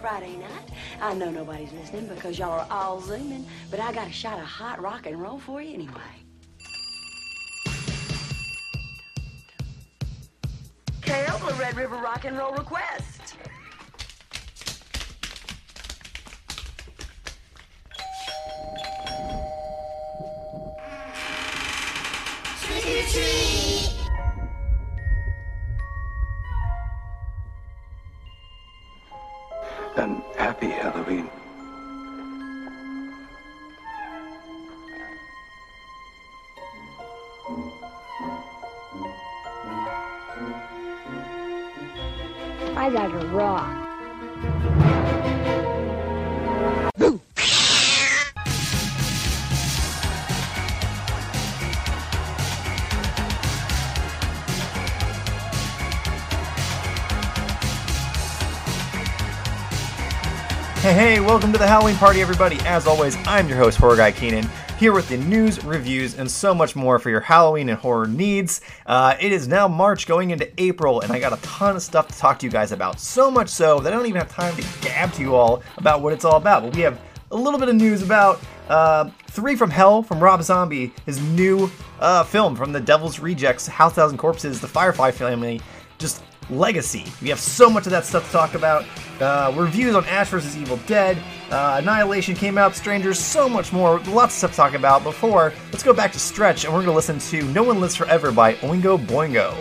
Friday night. I know nobody's listening because y'all are all zooming, but I got a shot of hot rock and roll for you anyway. Kale, the Red River Rock and Roll request. Trick-or-treat! And happy Halloween. I got a rock. Hey, welcome to the Halloween party, everybody. As always, I'm your host, Horror Guy Keenan, here with the news, reviews, and so much more for your Halloween and horror needs. It is now March going into April, and I got a ton of stuff to talk to you guys about. So much so that I don't even have time to gab to you all about what it's all about. But we have a little bit of news about Three from Hell from Rob Zombie, his new film from the Devil's Rejects, House of 1000 Corpses, the Firefly Family, just legacy. We have so much of that stuff to talk about. Reviews on Ash vs Evil Dead, Annihilation came out, Strangers, so much more, lots of stuff to talk about. Before, let's go back to Stretch, and we're going to listen to No One Lives Forever by Oingo Boingo.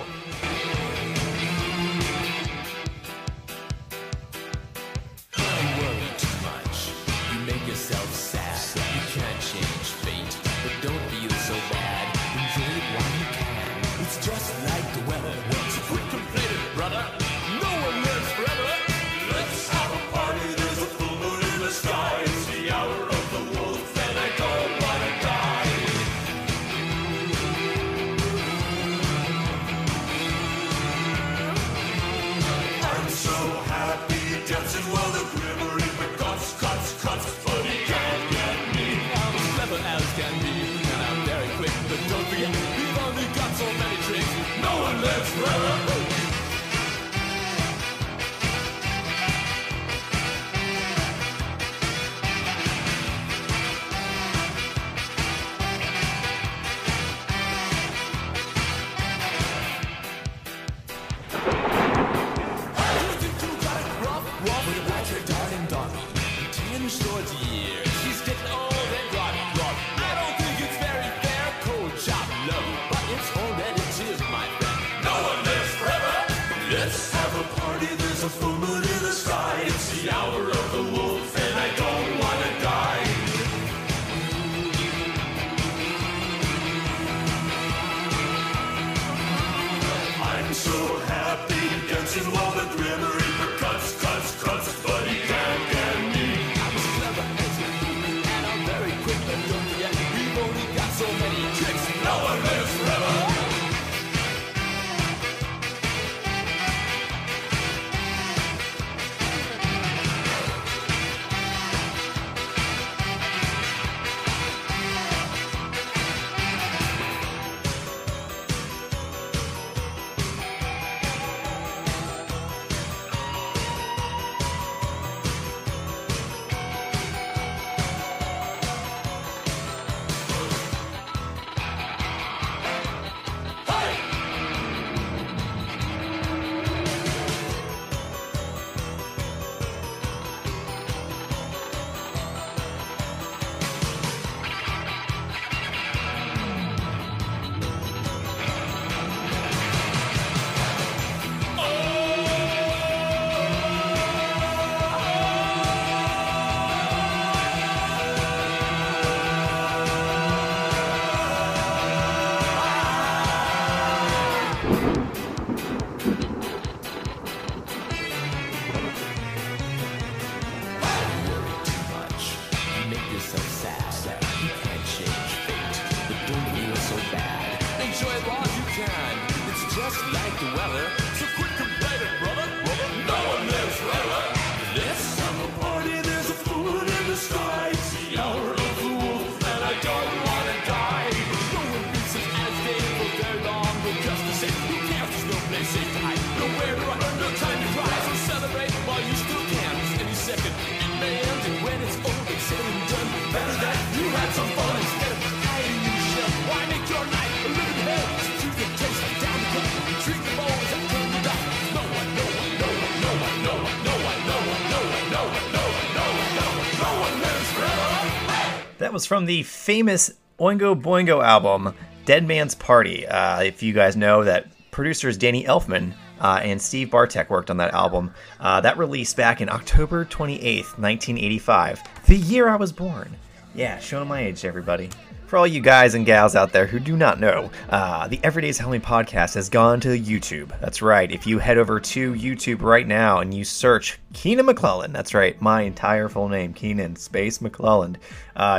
was from the famous Oingo Boingo album, Dead Man's Party. If you guys know that producers Danny Elfman and Steve Bartek worked on that album. That released back in October 28th, 1985, the year I was born. Yeah, showing my age to everybody. For all you guys and gals out there who do not know, the Everyday's Halloween podcast has gone to YouTube. That's right. If you head over to YouTube right now and you search Keenan McClelland, that's right, my entire full name, Keenan Space McClelland,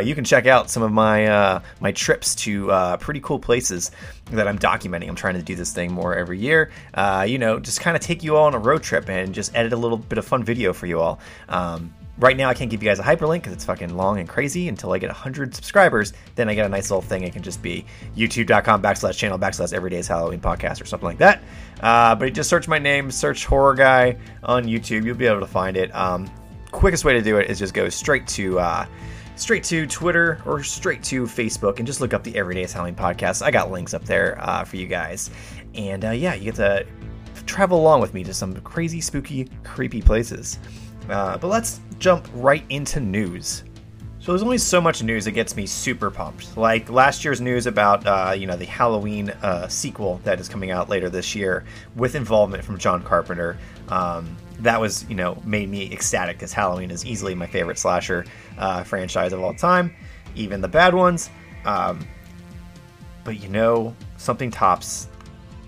you can check out some of my my trips to pretty cool places that I'm documenting. I'm trying to do this thing more every year. You know, just kind of take you all on a road trip and just edit a little bit of fun video for you all. Right now, I can't give you guys a hyperlink because it's fucking long and crazy. Until I get 100 subscribers, then I get a nice little thing. It can just be youtube.com/channel/everydayshalloweenpodcast or something like that. But just search my name, search Horror Guy on YouTube. You'll be able to find it. Quickest way to do it is just go straight to Twitter or straight to Facebook and just look up the Everyday's Halloween Podcast. I got links up there for you guys. And yeah, you get to travel along with me to some crazy, spooky, creepy places. But let's jump right into news. So there's only so much news that gets me super pumped. Like last year's news about, the Halloween sequel that is coming out later this year with involvement from John Carpenter. That was, made me ecstatic because Halloween is easily my favorite slasher franchise of all time, even the bad ones. But something tops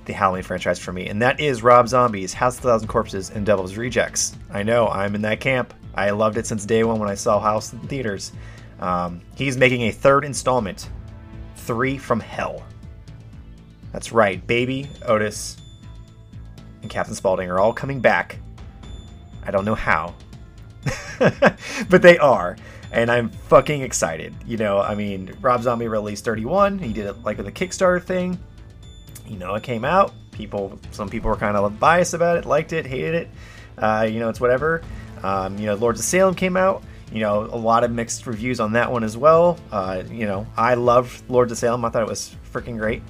the Halloween franchise for me, and that is Rob Zombie's House of 1000 Corpses and Devil's Rejects. I know, I'm in that camp. I loved it since day one when I saw House in theaters. He's making a third installment, Three from Hell. That's right, Baby, Otis, and Captain Spaulding are all coming back. I don't know how, but they are. And I'm fucking excited. Rob Zombie released 31. He did it like with a Kickstarter thing. It came out. Some people were kind of biased about it, liked it, hated it. It's whatever. Lords of Salem came out. A lot of mixed reviews on that one as well. I loved Lords of Salem. I thought it was freaking great.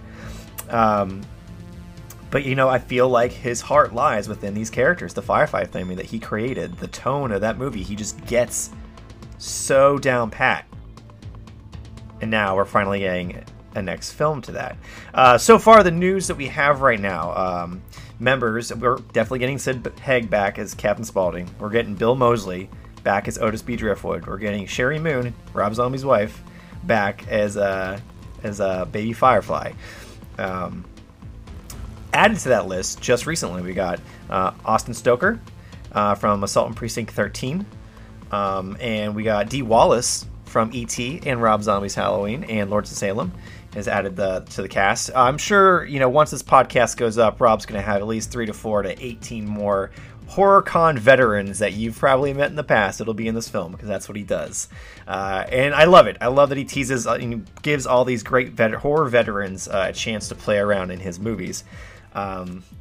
But I feel like his heart lies within these characters, the Firefly Family that he created, the tone of that movie. He just gets so down pat. And now we're finally getting a next film to that. So far, the news that we have right now, we're definitely getting Sid Haig back as Captain Spaulding. We're getting Bill Moseley back as Otis B. Driftwood. We're getting Sherry Moon, Rob Zombie's wife, back as Baby Firefly. Added to that list, just recently, we got Austin Stoker from Assault on Precinct 13, and we got Dee Wallace from E.T. and Rob Zombie's Halloween and Lords of Salem has added to the cast. I'm sure, once this podcast goes up, Rob's going to have at least 3 to 4 to 18 more HorrorCon veterans that you've probably met in the past. It'll be in this film because that's what he does. And I love it. I love that he teases and gives all these great horror veterans a chance to play around in his movies.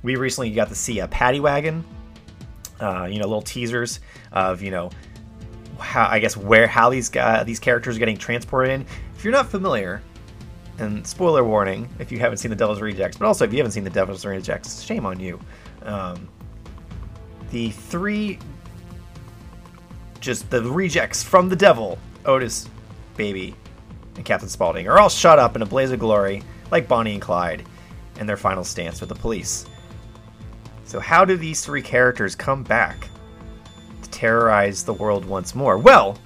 We recently got to see a Paddy Wagon, little teasers of, how these characters are getting transported in. If you're not familiar, and spoiler warning if you haven't seen The Devil's Rejects, but also if you haven't seen The Devil's Rejects, shame on you. The three, just the rejects from the devil, Otis, Baby, and Captain Spaulding, are all shot up in a blaze of glory like Bonnie and Clyde and their final stance with the police. So how do these three characters come back to terrorize the world once more? Well,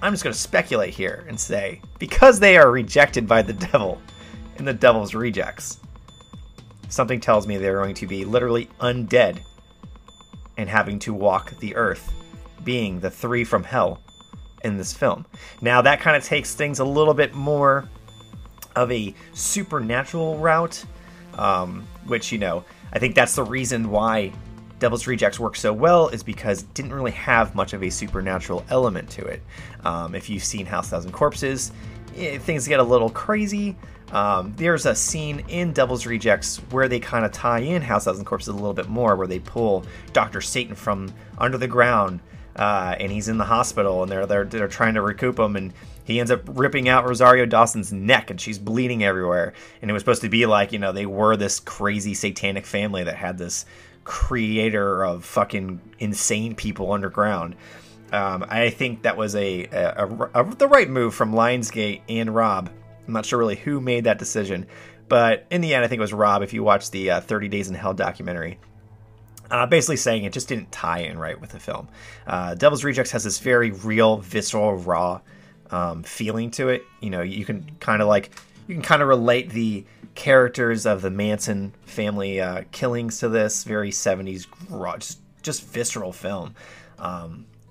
I'm just going to speculate here and say, because they are rejected by the devil in the Devil's Rejects, something tells me they're going to be literally undead and having to walk the earth, being the three from hell in this film. Now, that kind of takes things a little bit more of a supernatural route, which, I think that's the reason why Devil's Rejects worked so well, is because it didn't really have much of a supernatural element to it. If you've seen House of 1000 Corpses, things get a little crazy. There's a scene in Devil's Rejects where they kind of tie in House of 1000 Corpses a little bit more, where they pull Dr. Satan from under the ground, and he's in the hospital, and they're trying to recoup him, and he ends up ripping out Rosario Dawson's neck, and she's bleeding everywhere. And it was supposed to be like, they were this crazy satanic family that had this creator of fucking insane people underground, I think that was the right move from Lionsgate and Rob. I'm not sure really who made that decision, but in the end, I think it was Rob, if you watch the 30 Days in Hell documentary. Basically saying it just didn't tie in right with the film. Devil's Rejects has this very real, visceral, raw feeling to it. You know, you can kind of relate the characters of the Manson family killings to this very 70s, raw, just visceral film.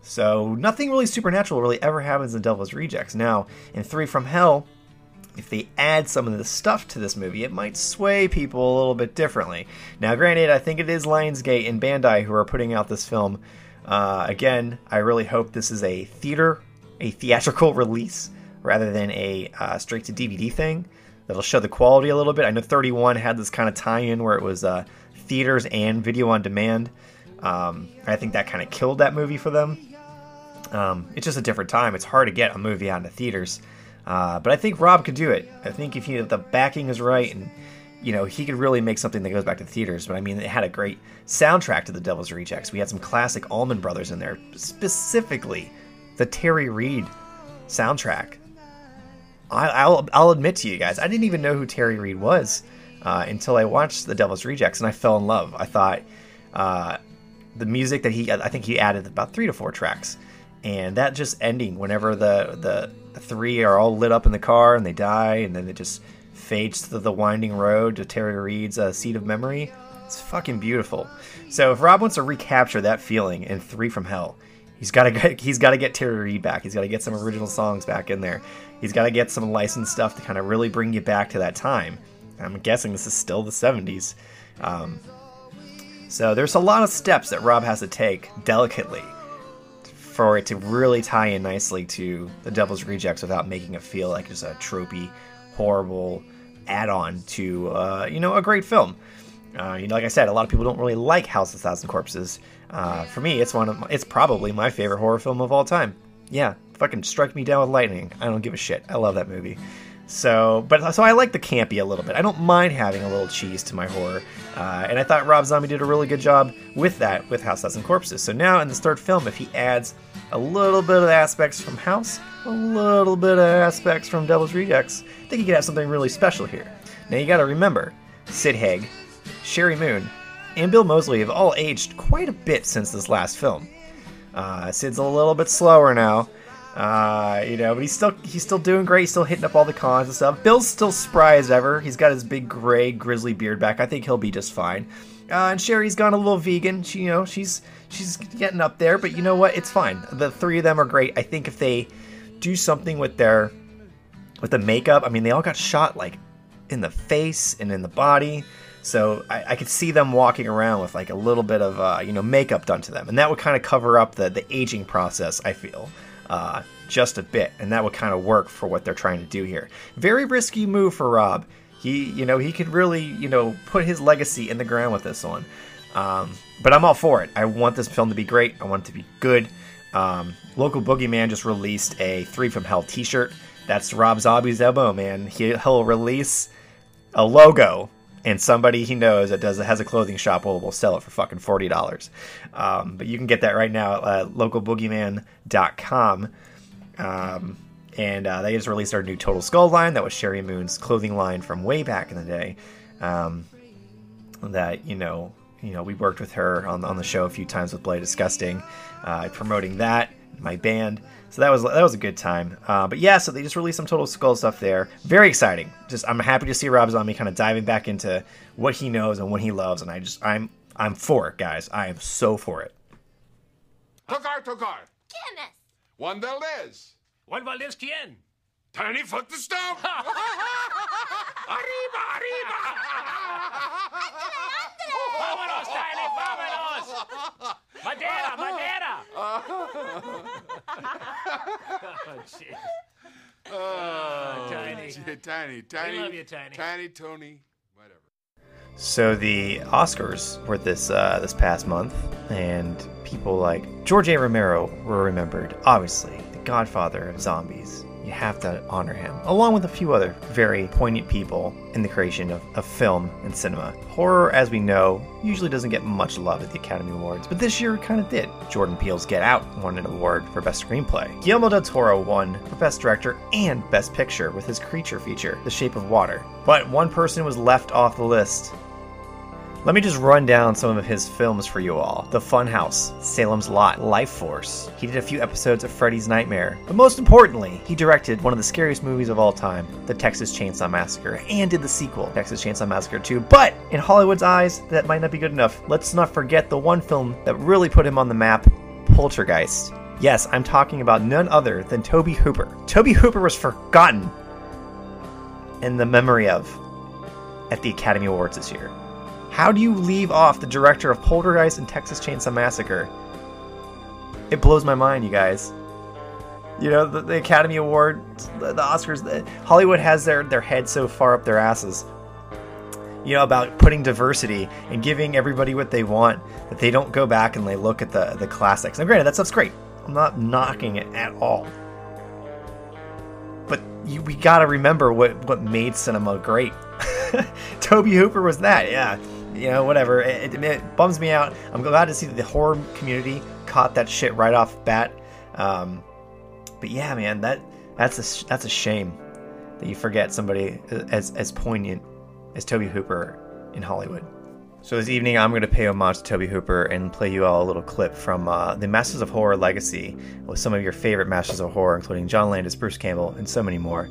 So nothing really supernatural really ever happens in Devil's Rejects. Now, in Three from Hell, if they add some of the stuff to this movie, it might sway people a little bit differently. Now, granted, I think it is Lionsgate and Bandai who are putting out this film. Again, I really hope this is a theatrical release, rather than a straight-to-DVD thing. That'll show the quality a little bit. I know 31 had this kind of tie-in where it was theaters and video on demand. I think that kind of killed that movie for them. It's just a different time. It's hard to get a movie out in the theaters. But I think Rob could do it. I think if the backing is right, and you know, he could really make something that goes back to theaters. But I mean, it had a great soundtrack to The Devil's Rejects. We had some classic Allman Brothers in there, specifically the Terry Reid soundtrack. I'll admit to you guys, I didn't even know who Terry Reid was until I watched The Devil's Rejects, and I fell in love. I thought the music that I think he added about 3 to 4 tracks, and that just ending whenever the three are all lit up in the car and they die, and then it just fades to the winding road to Terry Reid's Seat of Memory. It's fucking beautiful. So if Rob wants to recapture that feeling in Three from Hell, he's got to get Terry Reid back. He's got to get some original songs back in there. He's got to get some licensed stuff to kind of really bring you back to that time. I'm guessing this is still the 70s. So there's a lot of steps that Rob has to take delicately for it to really tie in nicely to The Devil's Rejects without making it feel like it's a tropey, horrible add-on to, a great film. Like I said, a lot of people don't really like House of 1000 Corpses. For me, it's probably my favorite horror film of all time. Yeah, fucking strike me down with lightning. I don't give a shit. I love that movie. So I like the campy a little bit. I don't mind having a little cheese to my horror. And I thought Rob Zombie did a really good job with that, with House, Death, and Corpses. So now in this third film, if he adds a little bit of aspects from House, a little bit of aspects from Devil's Rejects, I think he could have something really special here. Now you gotta remember, Sid Haig, Sherry Moon, and Bill Moseley have all aged quite a bit since this last film. Sid's a little bit slower now. But he's still doing great. He's still hitting up all the cons and stuff. Bill's still spry as ever. He's got his big gray grizzly beard back. I think he'll be just fine. And Sherry's gone a little vegan. She, she's getting up there, but you know what? It's fine. The three of them are great. I think if they do something with the makeup, I mean, they all got shot like in the face and in the body. So I could see them walking around with like a little bit of, makeup done to them. And that would kind of cover up the aging process, I feel. Just a bit, and that would kind of work for what they're trying to do here. Very risky move for Rob. He could really, put his legacy in the ground with this one. But I'm all for it. I want this film to be great. I want it to be good. Local Boogeyman just released a 3 from Hell t-shirt. That's Rob Zombie's elbow, man. He'll release a logo, and somebody he knows that has a clothing shop will sell it for fucking $40. But you can get that right now at localboogeyman.com. And they just released our new Total Skull line. That was Sherry Moon's clothing line from way back in the day. We worked with her on the show a few times with Blade Disgusting, promoting that, my band. So that was a good time. But yeah, so they just released some Total Skull stuff there. Very exciting. I'm happy to see Rob Zombie kind of diving back into what he knows and what he loves. And I'm for it, guys. I am so for it. Tocar. Guinness. Juan Valdez. Juan Valdez, ¿quién? Tiny fuck the stove. Arriba, arriba. Vámonos, Tiny, vámonos. Madera, madera. Oh, shit. Oh, Tiny. We love you, Tiny. Tiny, Tony, whatever. So the Oscars were this past month, and people like George A. Romero were remembered, obviously, the godfather of zombies, You have to honor him, along with a few other very poignant people in the creation of film and cinema. Horror, as we know, usually doesn't get much love at the Academy Awards, but this year it kind of did. Jordan Peele's Get Out won an award for Best Screenplay. Guillermo del Toro won for Best Director and Best Picture with his creature feature, The Shape of Water. But one person was left off the list. Let me just run down some of his films for you all. The Funhouse, Salem's Lot, Life Force. He did a few episodes of Freddy's Nightmare. But most importantly, he directed one of the scariest movies of all time, The Texas Chainsaw Massacre, and did the sequel, Texas Chainsaw Massacre 2. But in Hollywood's eyes, that might not be good enough. Let's not forget the one film that really put him on the map, Poltergeist. Yes, I'm talking about none other than Tobe Hooper. Tobe Hooper was forgotten in the memory of at the Academy Awards this year. How do you leave off the director of Poltergeist and Texas Chainsaw Massacre? It blows my mind, you guys. You know, the Academy Awards, the Oscars, Hollywood has their head so far up their asses. You know, about putting diversity and giving everybody what they want, that they don't go back and they look at the classics. Now, granted, that stuff's great. I'm not knocking it at all. But we gotta remember what made cinema great. Tobe Hooper was that, yeah. You know, whatever. It bums me out. I'm glad to see that the horror community caught that shit right off the bat. But yeah, man, that's a shame that you forget somebody as poignant as Tobe Hooper in Hollywood. So this evening, I'm going to pay homage to Tobe Hooper and play you all a little clip from the Masters of Horror legacy with some of your favorite Masters of Horror, including John Landis, Bruce Campbell, and so many more,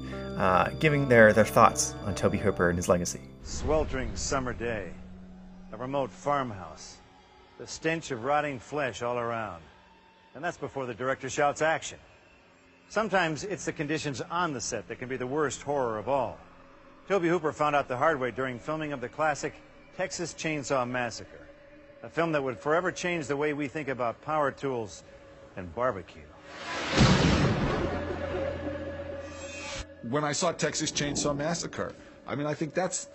giving their thoughts on Tobe Hooper and his legacy. Sweltering summer day. A remote farmhouse, the stench of rotting flesh all around. And that's before the director shouts action. Sometimes it's the conditions on the set that can be the worst horror of all. Tobe Hooper found out the hard way during filming of the classic Texas Chainsaw Massacre, a film that would forever change the way we think about power tools and barbecue. When I saw Texas Chainsaw Massacre, I mean, I think that's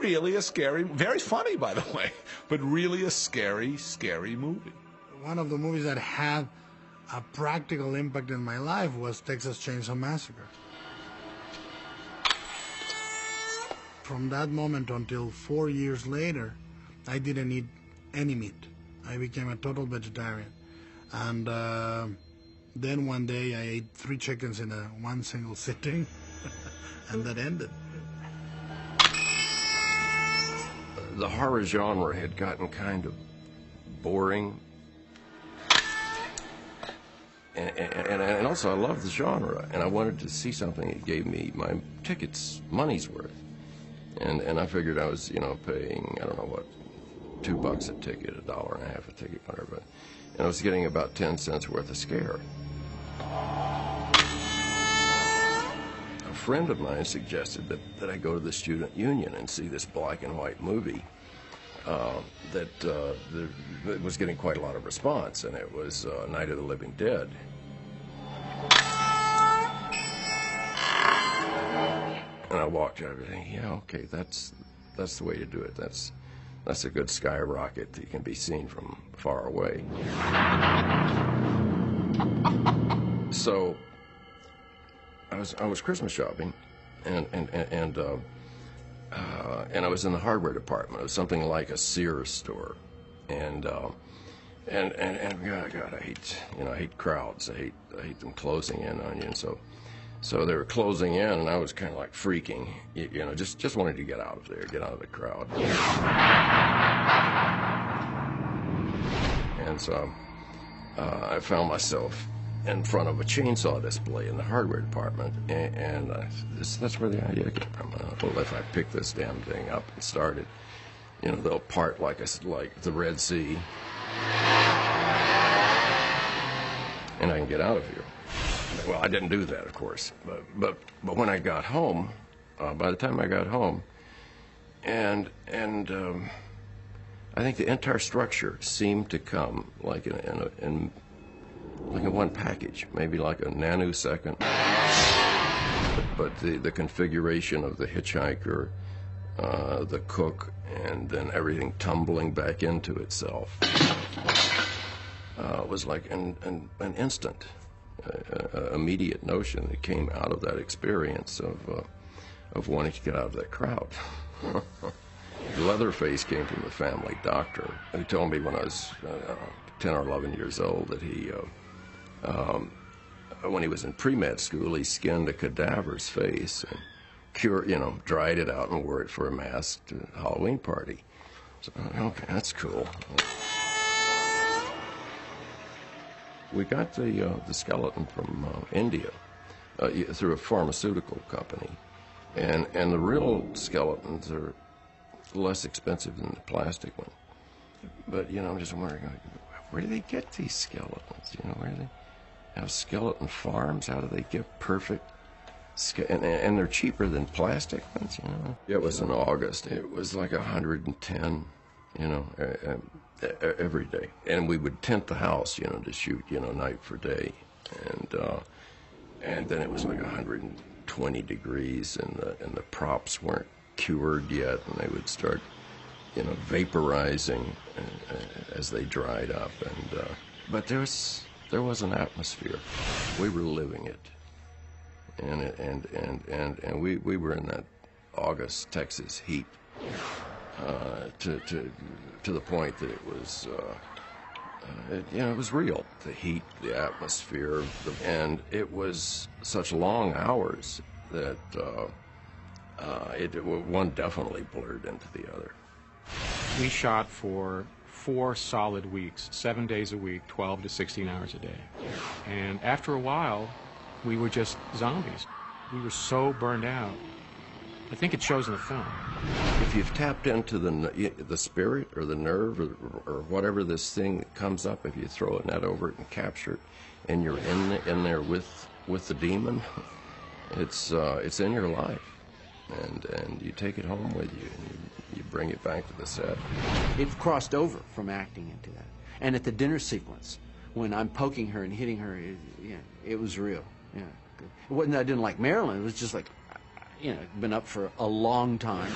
really a scary, very funny, by the way, but really a scary, scary movie. One of the movies that had a practical impact in my life was Texas Chainsaw Massacre. From that moment until 4 years later, I didn't eat any meat. I became a total vegetarian. And then one day I ate 3 chickens in one single sitting, and that ended. The horror genre had gotten kind of boring, and also I loved the genre, and I wanted to see something that gave me my tickets' money's worth, and I figured I was, you know, paying, I don't know what, $2 a ticket, $1.50 a ticket, whatever, and I was getting about 10 cents worth of scare. A friend of mine suggested that I go to the student union and see this black and white movie that was getting quite a lot of response, and it was Night of the Living Dead. And I walked out of it thinking, yeah, okay, that's the way to do it. That's a good skyrocket that can be seen from far away. So I was Christmas shopping, and I was in the hardware department. It was something like a Sears store, and God, I hate crowds. I hate them closing in on you. And so they were closing in, and I was kind of like freaking, you know, just wanted to get out of there, get out of the crowd. And so I found myself in front of a chainsaw display in the hardware department, and that's where the idea came from. Well, if I pick this damn thing up and start it, you know, they'll part like the Red Sea, and I can get out of here. Well, I didn't do that, of course, but when I got home, by the time I got home, and I think the entire structure seemed to come like in one package, maybe like a nanosecond. But the configuration of the hitchhiker, the cook, and then everything tumbling back into itself was like an instant. immediate notion that came out of that experience of wanting to get out of that crowd. Leatherface came from the family doctor who told me when I was 10 or 11 years old that he, when he was in pre-med school, he skinned a cadaver's face and cured, you know, dried it out and wore it for a masked Halloween party. So, okay, that's cool. We got the skeleton from India through a pharmaceutical company, and the real skeletons are less expensive than the plastic one. But you know, I'm just wondering, where do they get these skeletons? You know, where do they have skeleton farms? How do they get perfect? And they're cheaper than plastic ones. You know, it was in August. It was like 110. You know, every day. And we would tent the house, you know, to shoot, you know, night for day. And then it was like 120 degrees, and the props weren't cured yet, and they would start, you know, vaporizing as they dried up. And but there was an atmosphere. We were living it, and we were in that August Texas heat. To the point that it was, you know, it was real. The heat, the atmosphere, and it was such long hours that one definitely blurred into the other. We shot for 4 solid weeks, 7 days a week, 12 to 16 hours a day. And after a while, we were just zombies. We were so burned out. I think it shows in the film. If you've tapped into the spirit or the nerve or whatever this thing that comes up, if you throw a net over it and capture it, and you're in there with the demon, it's in your life, and you take it home with you, and you bring it back to the set. It crossed over from acting into that, and at the dinner sequence, when I'm poking her and hitting her, it was real. Yeah, it wasn't that I didn't like Marilyn. It was just like, you know, been up for a long time,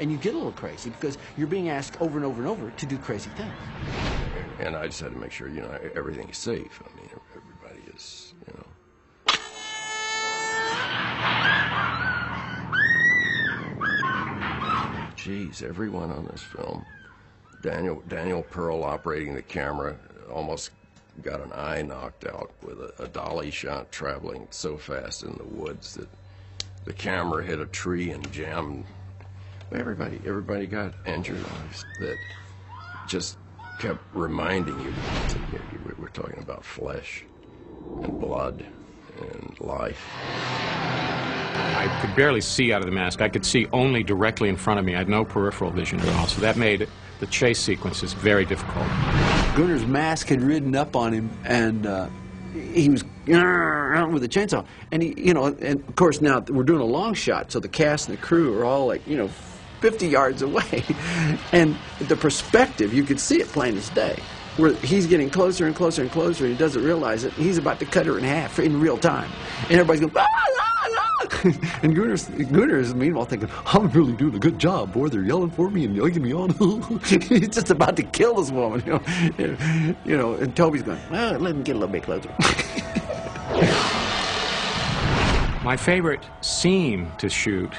and you get a little crazy because you're being asked over and over and over to do crazy things. And I just had to make sure, you know, everything is safe. I mean, everybody is, you know. Jeez, everyone on this film, Daniel Pearl operating the camera, almost got an eye knocked out with a dolly shot traveling so fast in the woods that the camera hit a tree and jammed. Everybody got injuries that just kept reminding you that we're talking about flesh and blood and life. I could barely see out of the mask. I could see only directly in front of me. I had no peripheral vision at all, so that made the chase sequences very difficult. Gunner's mask had ridden up on him, and he was with a chainsaw, and he, you know, and of course now we're doing a long shot, so the cast and the crew are all like, you know, 50 yards away, and the perspective, you could see it plain as day, where he's getting closer and closer and closer, and he doesn't realize it, and he's about to cut her in half in real time, and everybody's going, ah, ah, ah. And Gunnar is meanwhile thinking, I'm really doing a good job, boy, they're yelling for me and yanking me on. He's just about to kill this woman, you know, and Toby's going, well, let him get a little bit closer. My favorite scene to shoot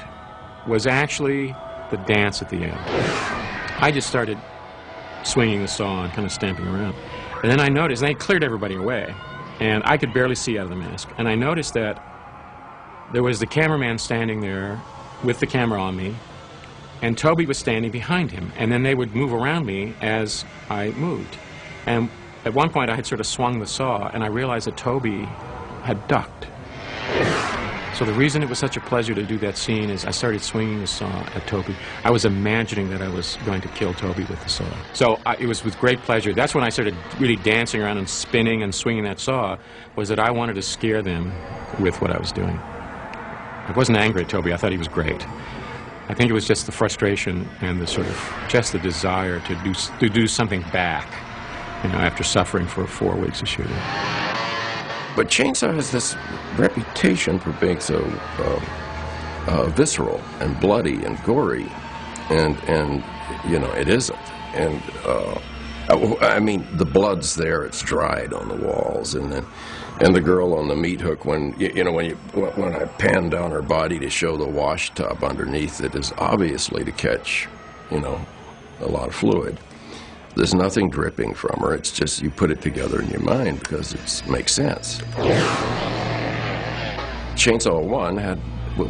was actually the dance at the end. I just started swinging the saw and kind of stamping around. And then I noticed, and they cleared everybody away, and I could barely see out of the mask. And I noticed that there was the cameraman standing there with the camera on me, and Toby was standing behind him. And then they would move around me as I moved. And at one point, I had sort of swung the saw, and I realized that Toby had ducked. So the reason it was such a pleasure to do that scene is I started swinging the saw at Toby. I was imagining that I was going to kill Toby with the saw. So it was with great pleasure. That's when I started really dancing around and spinning and swinging that saw, was that I wanted to scare them with what I was doing. I wasn't angry at Toby. I thought he was great. I think it was just the frustration and the sort of just the desire to do something back, you know, after suffering for 4 weeks of shooting. But Chainsaw has this reputation for being so visceral and bloody and gory, and you know, it isn't. And I mean, the blood's there; it's dried on the walls, and the girl on the meat hook. When you know, when I pan down her body to show the wash tub underneath, it is obviously to catch, you know, a lot of fluid. There's nothing dripping from her. It's just you put it together in your mind because it makes sense. Chainsaw 1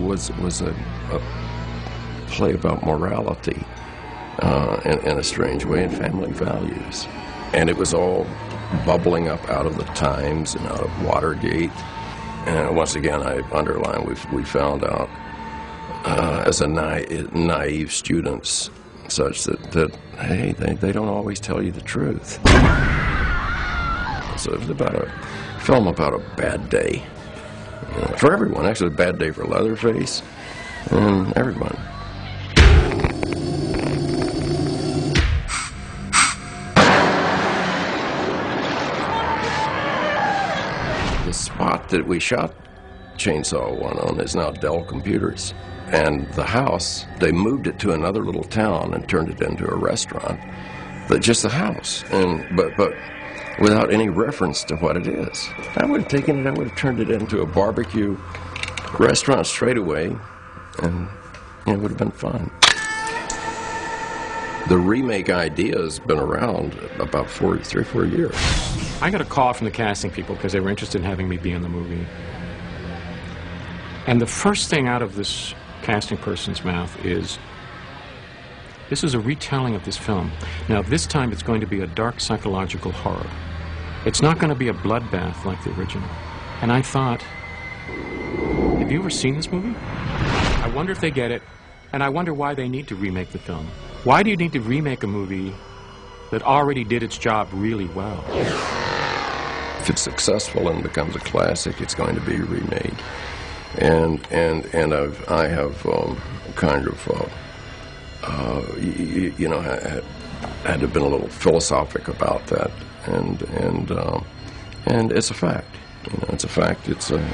was a play about morality. In a strange way, and family values. And it was all bubbling up out of the Times and out of Watergate. And once again, I underline, we found out as a naive students, such that hey, they don't always tell you the truth. So it was about a film about a bad day. For everyone, actually a bad day for Leatherface and everyone. That we shot Chainsaw 1 on is now Dell Computers. And the house, they moved it to another little town and turned it into a restaurant. But just the house, but without any reference to what it is. I would have taken it, I would have turned it into a barbecue restaurant straight away, and it would have been fun. The remake idea has been around about three or four years. I got a call from the casting people because they were interested in having me be in the movie. And the first thing out of this casting person's mouth is, this is a retelling of this film. Now, this time it's going to be a dark psychological horror. It's not going to be a bloodbath like the original. And I thought, have you ever seen this movie? I wonder if they get it, and I wonder why they need to remake the film. Why do you need to remake a movie that already did its job really well? If it's successful and becomes a classic, it's going to be remade. And I have kind of, you know, I had to have been a little philosophic about that. And it's a fact. You know, it's a fact. It's a,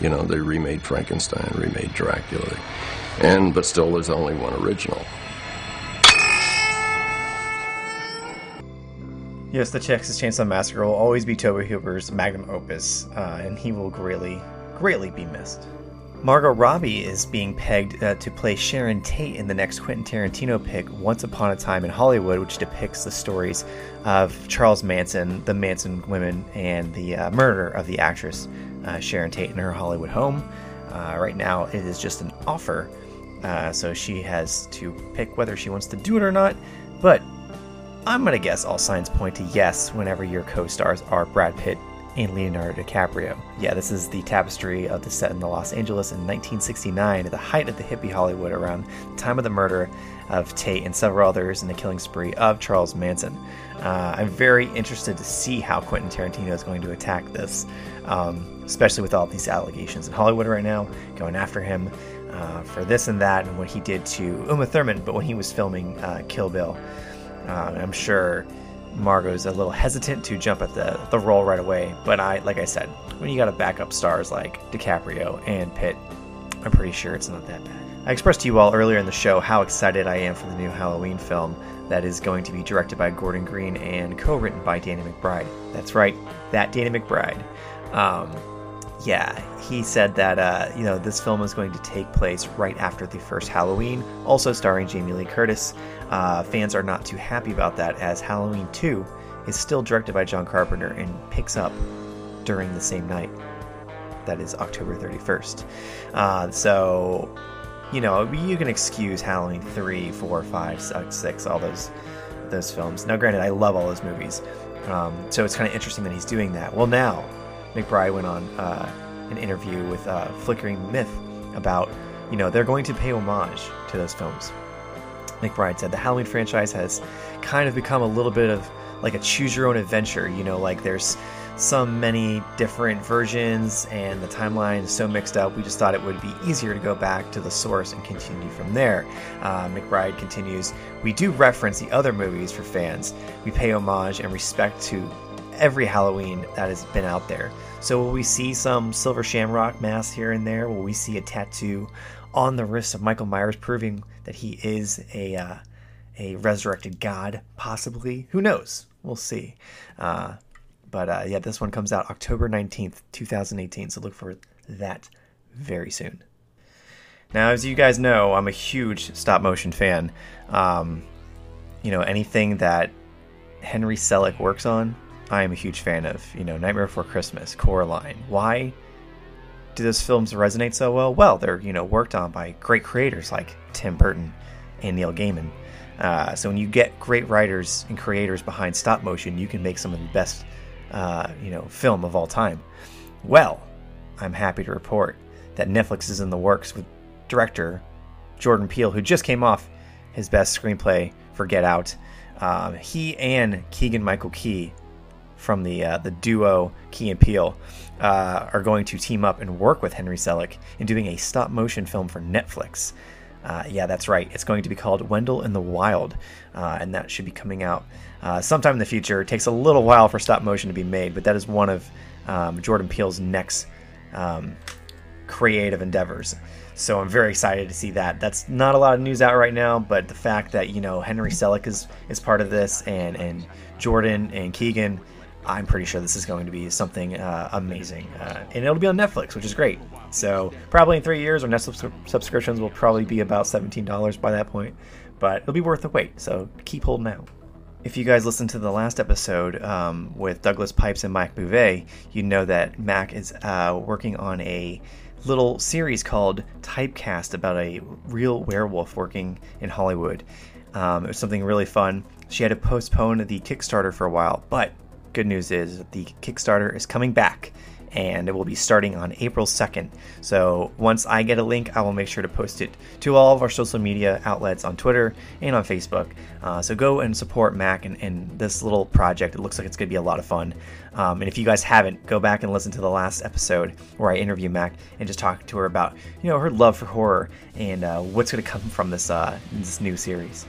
you know, they remade Frankenstein, remade Dracula, but still there's only one original. Yes, the Texas Chainsaw Massacre will always be Tobe Hooper's magnum opus, and he will greatly, greatly be missed. Margot Robbie is being pegged to play Sharon Tate in the next Quentin Tarantino pick, Once Upon a Time in Hollywood, which depicts the stories of Charles Manson, the Manson women, and the murder of the actress Sharon Tate in her Hollywood home. Right now, it is just an offer, so she has to pick whether she wants to do it or not, but I'm going to guess all signs point to yes whenever your co-stars are Brad Pitt and Leonardo DiCaprio. Yeah, this is the tapestry of the set in Los Angeles in 1969 at the height of the hippie Hollywood around the time of the murder of Tate and several others in the killing spree of Charles Manson. I'm very interested to see how Quentin Tarantino is going to attack this, especially with all these allegations in Hollywood right now going after him for this and that and what he did to Uma Thurman, but when he was filming Kill Bill. I'm sure Margot's a little hesitant to jump at the role right away, but like I said, when you got to back up stars like DiCaprio and Pitt, I'm pretty sure it's not that bad. I expressed to you all earlier in the show how excited I am for the new Halloween film that is going to be directed by Gordon Green and co-written by Danny McBride. That's right, that Danny McBride. Yeah, he said that you know, this film is going to take place right after the first Halloween, also starring Jamie Lee Curtis. Fans are not too happy about that, as Halloween 2 is still directed by John Carpenter and picks up during the same night. That is October 31st. So, you know, you can excuse Halloween 3, 4, 5, 6, all those films. Now, granted, I love all those movies, so it's kind of interesting that he's doing that. Well, now, McBride went on an interview with Flickering Myth about, you know, they're going to pay homage to those films. McBride said the Halloween franchise has kind of become a little bit of like a choose your own adventure, you know, like there's so many different versions and the timeline is so mixed up, we just thought it would be easier to go back to the source and continue from there. McBride continues, we do reference the other movies for fans. We pay homage and respect to every Halloween that has been out there. So will we see some silver shamrock mask here and there? Will we see a tattoo on the wrist of Michael Myers proving that he is a resurrected god, possibly. Who knows? We'll see. But this one comes out October 19th, 2018, so look for that very soon. Now, as you guys know, I'm a huge stop-motion fan. Anything that Henry Selick works on, I am a huge fan of. Nightmare Before Christmas, Coraline. Why do those films resonate so well? Well, they're, worked on by great creators like Tim Burton and Neil Gaiman. So when you get great writers and creators behind stop motion, you can make some of the best, film of all time. Well, I'm happy to report that Netflix is in the works with director Jordan Peele, who just came off his best screenplay for Get Out. He and Keegan-Michael Key from the duo Key and Peele are going to team up and work with Henry Selick in doing a stop motion film for Netflix. Yeah, that's right. It's going to be called Wendell in the Wild, and that should be coming out sometime in the future. It takes a little while for stop motion to be made, but that is one of Jordan Peele's next creative endeavors. So I'm very excited to see that. That's not a lot of news out right now, but the fact that, Henry Selick is part of this and Jordan and Keegan, I'm pretty sure this is going to be something amazing. And it'll be on Netflix, which is great. So probably in 3 years, our Netflix subscriptions will probably be about $17 by that point, but it'll be worth the wait. So keep holding out. If you guys listened to the last episode with Douglas Pipes and Mac Bouvet, you know that Mac is working on a little series called Typecast about a real werewolf working in Hollywood. It was something really fun. She had to postpone the Kickstarter for a while, but good news is the Kickstarter is coming back and it will be starting on April 2nd. So once I get a link, I will make sure to post it to all of our social media outlets on Twitter and on Facebook. So go and support Mac and this little project. It looks like it's going to be a lot of fun. And if you guys haven't, go back and listen to the last episode where I interview Mac and just talk to her about, her love for horror and what's going to come from this new series.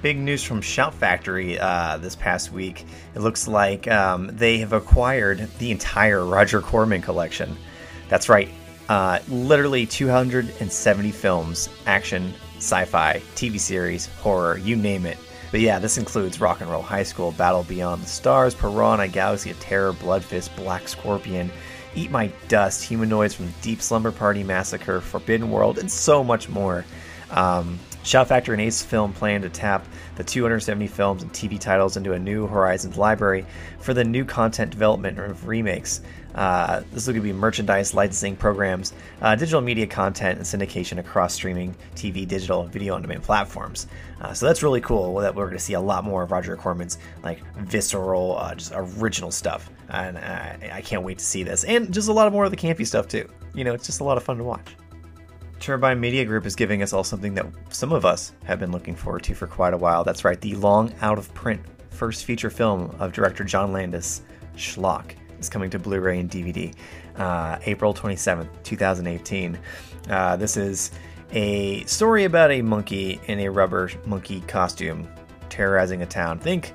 Big news from Shout Factory this past week. It looks like they have acquired the entire Roger Corman collection. That's right. Literally 270 films, action, sci-fi, TV series, horror, you name it. But yeah, this includes Rock and Roll High School, Battle Beyond the Stars, Piranha, Galaxy of Terror, Blood Fist, Black Scorpion, Eat My Dust, Humanoids from Deep Slumber Party Massacre, Forbidden World, and so much more. Shout Factory and Ace Film plan to tap the 270 films and TV titles into a New Horizons library for the new content development of remakes. This is going to be merchandise, licensing programs, digital media content, and syndication across streaming, TV, digital, and video on demand platforms. So that's really cool that we're going to see a lot more of Roger Corman's visceral, just original stuff. And I can't wait to see this. And just a lot more of the campy stuff too. It's just a lot of fun to watch. Turbine Media Group is giving us all something that some of us have been looking forward to for quite a while. That's right, the long out-of-print first feature film of director John Landis, Schlock, is coming to Blu-ray and DVD April 27th, 2018. This is a story about a monkey in a rubber monkey costume terrorizing a town. Think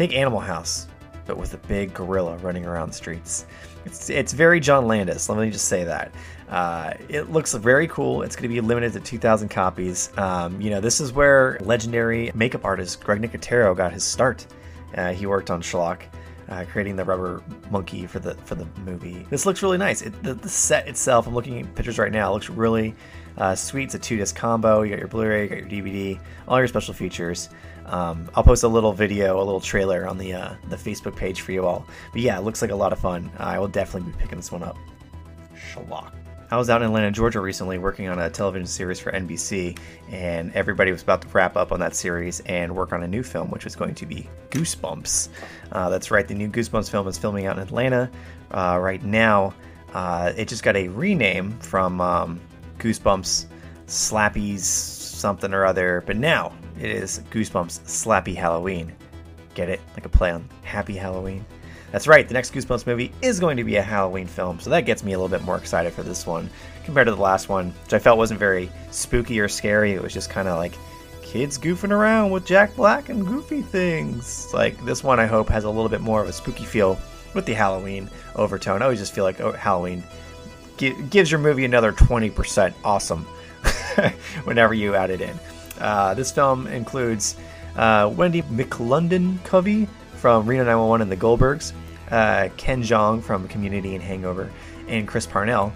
Animal House, but with a big gorilla running around the streets. It's very John Landis, let me just say that. It looks very cool. It's going to be limited to 2,000 copies. This is where legendary makeup artist Greg Nicotero got his start. He worked on Schlock, creating the rubber monkey for the movie. This looks really nice. The set itself, I'm looking at pictures right now, looks really sweet. It's a 2-disc combo. You got your Blu-ray, you got your DVD, all your special features. I'll post a little trailer on the Facebook page for you all. But yeah, it looks like a lot of fun. I will definitely be picking this one up. Schlock. I was out in Atlanta, Georgia recently working on a television series for NBC, and everybody was about to wrap up on that series and work on a new film, which was going to be Goosebumps. That's right, the new Goosebumps film is filming out in Atlanta right now. It just got a rename from Goosebumps Slappies something or other, but now it is Goosebumps Slappy Halloween. Get it? Like a play on Happy Halloween. That's right, the next Goosebumps movie is going to be a Halloween film, so that gets me a little bit more excited for this one compared to the last one, which I felt wasn't very spooky or scary. It was just kind of like kids goofing around with Jack Black and goofy things. This one, I hope, has a little bit more of a spooky feel with the Halloween overtone. I always just feel like Halloween gives your movie another 20% awesome whenever you add it in. This film includes Wendy McLondon Covey from Reno 911 and The Goldbergs, Ken Jeong from Community and Hangover, and Chris Parnell,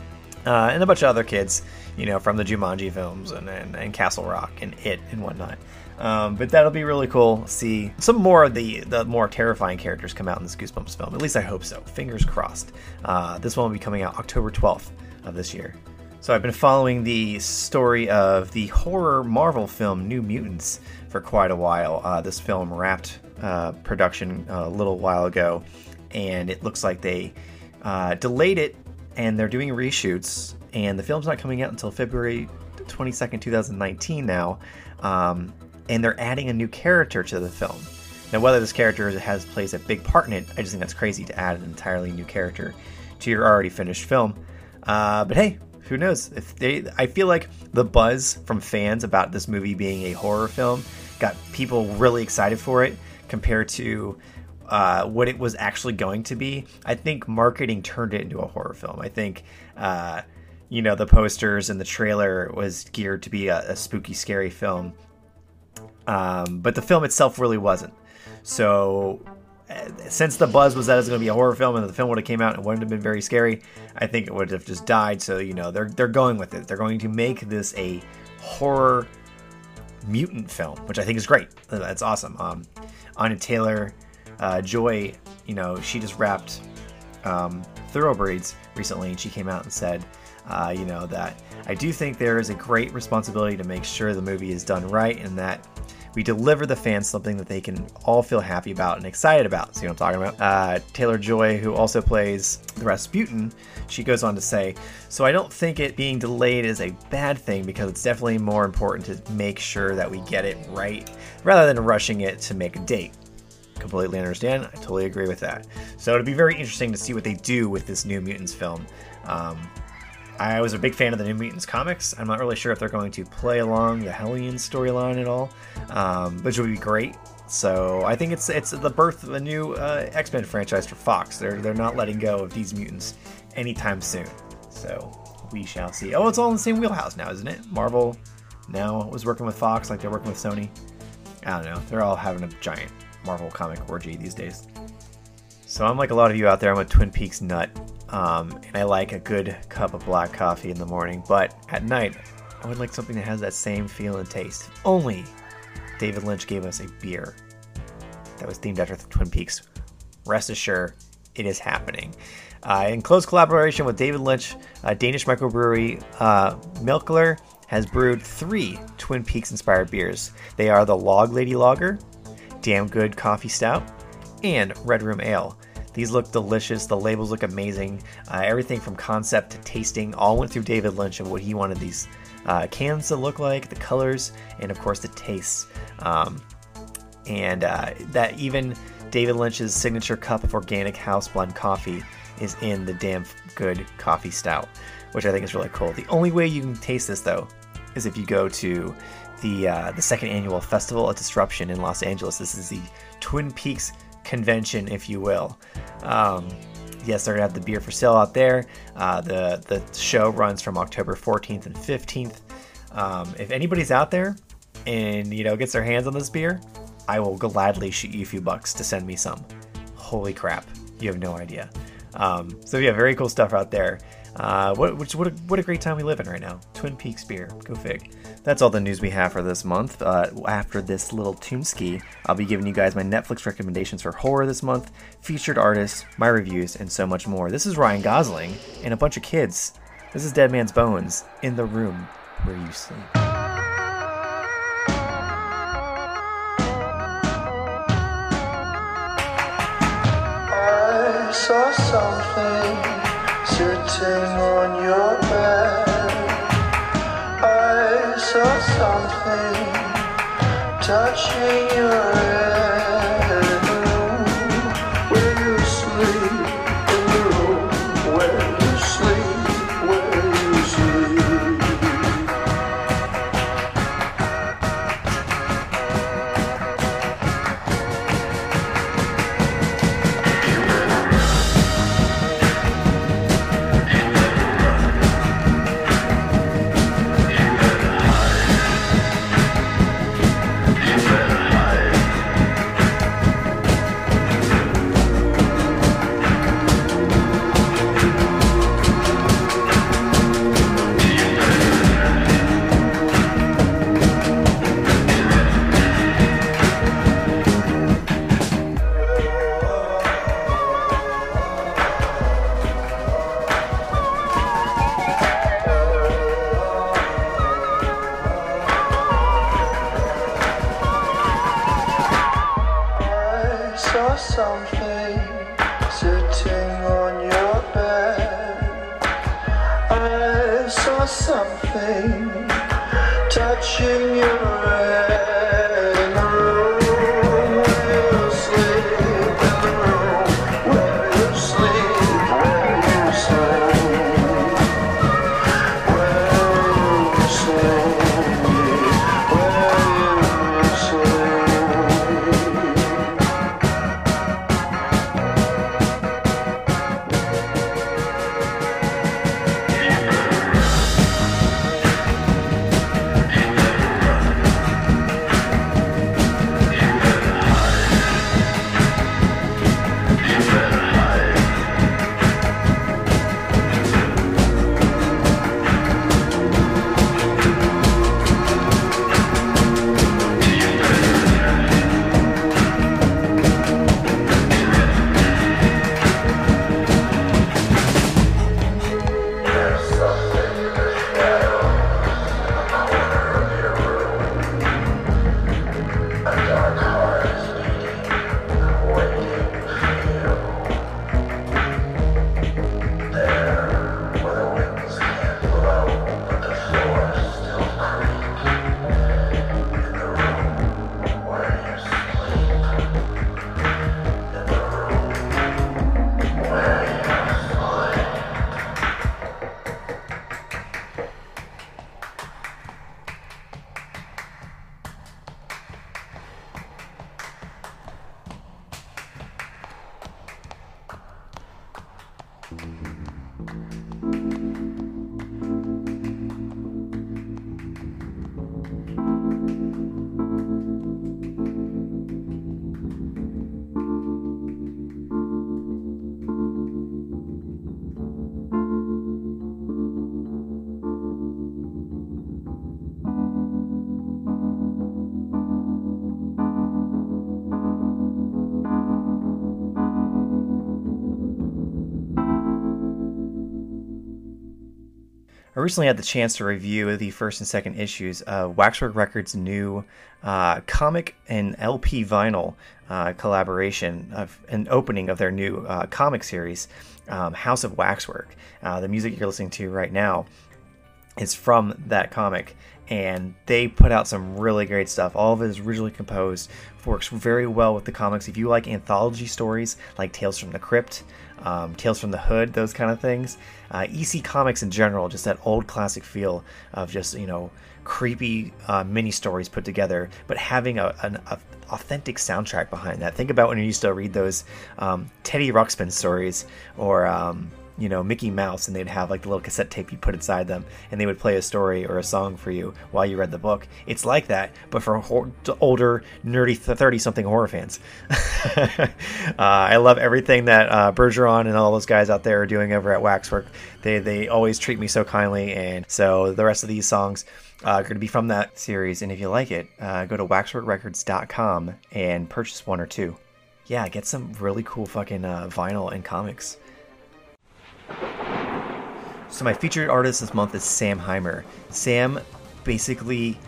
and a bunch of other kids, you know, from the Jumanji films and Castle Rock and It and whatnot. But that'll be really cool. See some more of the more terrifying characters come out in this Goosebumps film. At least I hope so. Fingers crossed. This one will be coming out October 12th of this year. So I've been following the story of the horror Marvel film New Mutants for quite a while. This film wrapped production a little while ago, and it looks like they delayed it, and they're doing reshoots, and the film's not coming out until February 22nd, 2019 now. And they're adding a new character to the film. Now, whether this character plays a big part in it, I just think that's crazy to add an entirely new character to your already finished film. But hey, who knows? I feel like the buzz from fans about this movie being a horror film got people really excited for it compared to what it was actually going to be. I think marketing turned it into a horror film. I think, you know, the posters and the trailer was geared to be a spooky, scary film. But the film itself really wasn't. So since the buzz was that it was going to be a horror film and the film would have came out and wouldn't have been very scary, I think it would have just died. So, you know, they're going with it. They're going to make this a horror mutant film, which I think is great. That's awesome. Anya Taylor Joy, you know, she just wrapped Thoroughbreds recently, and she came out and said, you know, that I do think there is a great responsibility to make sure the movie is done right and that we deliver the fans something that they can all feel happy about and excited about. See what I'm talking about? Taylor Joy, who also plays the Rasputin, she goes on to say, so I don't think it being delayed is a bad thing because it's definitely more important to make sure that we get it right rather than rushing it to make a date. Completely understand. I totally agree with that. So it'll be very interesting to see what they do with this New Mutants film. I was a big fan of the New Mutants comics. I'm not really sure if they're going to play along the Hellion storyline at all, but it would be great. So I think it's the birth of a new X-Men franchise for Fox. They're not letting go of these mutants anytime soon. So we shall see. Oh, it's all in the same wheelhouse now, isn't it? Marvel now was working with Fox like they're working with Sony. I don't know. They're all having a giant Marvel comic orgy these days. So I'm like a lot of you out there. I'm a Twin Peaks nut. And I like a good cup of black coffee in the morning, but at night, I would like something that has that same feel and taste. If only David Lynch gave us a beer that was themed after Twin Peaks. Rest assured, it is happening. In close collaboration with David Lynch, Danish microbrewery Melkler has brewed 3 Twin Peaks-inspired beers. They are the Log Lady Lager, Damn Good Coffee Stout, and Red Room Ale. These look delicious. The labels look amazing. Everything from concept to tasting all went through David Lynch and what he wanted these cans to look like, the colors, and of course the tastes. That even David Lynch's signature cup of organic house blend coffee is in the Damn Good Coffee Stout, which I think is really cool. The only way you can taste this though is if you go to the second annual Festival of Disruption in Los Angeles. This is the Twin Peaks convention, if you will. Yes, they're gonna have the beer for sale out there. The show runs from October 14th and 15th. If anybody's out there and, you know, gets their hands on this beer, I will gladly shoot you a few bucks to send me some. Holy crap, you have no idea. So yeah, very cool stuff out there. What a great time we live in right now. Twin Peaks beer, go fig. That's all the news we have for this month. After this little tombski, I'll be giving you guys my Netflix recommendations for horror this month, featured artists, my reviews, and so much more. This is Ryan Gosling and a bunch of kids. This is Dead Man's Bones in the room where you sleep. I saw something sitting on your bed. I saw something touching your head. In the room where you sleep, in the room where you sleep, where you sleep. saw something sitting on your bed. I saw something touching your head. In the room where you sleep, in the room where you sleep, where you sleep, where you sleep. I recently had the chance to review the first and second issues of Waxwork Records' new comic and LP vinyl collaboration of an opening of their new comic series, House of Waxwork. The music you're listening to right now is from that comic, and they put out some really great stuff. All of it is originally composed, works very well with the comics. If you like anthology stories like Tales from the Crypt, Tales from the Hood, those kind of things. EC Comics in general, just that old classic feel of just, you know, creepy mini stories put together, but having an authentic soundtrack behind that. Think about when you used to read those Teddy Ruxpin stories or, you know, Mickey Mouse, and they'd have like the little cassette tape you put inside them, and they would play a story or a song for you while you read the book. It's like that, but for older, nerdy 30-something horror fans. I love everything that Bergeron and all those guys out there are doing over at Waxwork. They always treat me so kindly, and so the rest of these songs are going to be from that series, and if you like it, go to waxworkrecords.com and purchase one or two. Yeah, get some really cool fucking vinyl and comics. So my featured artist this month is Sam Heimer. Sam, basically,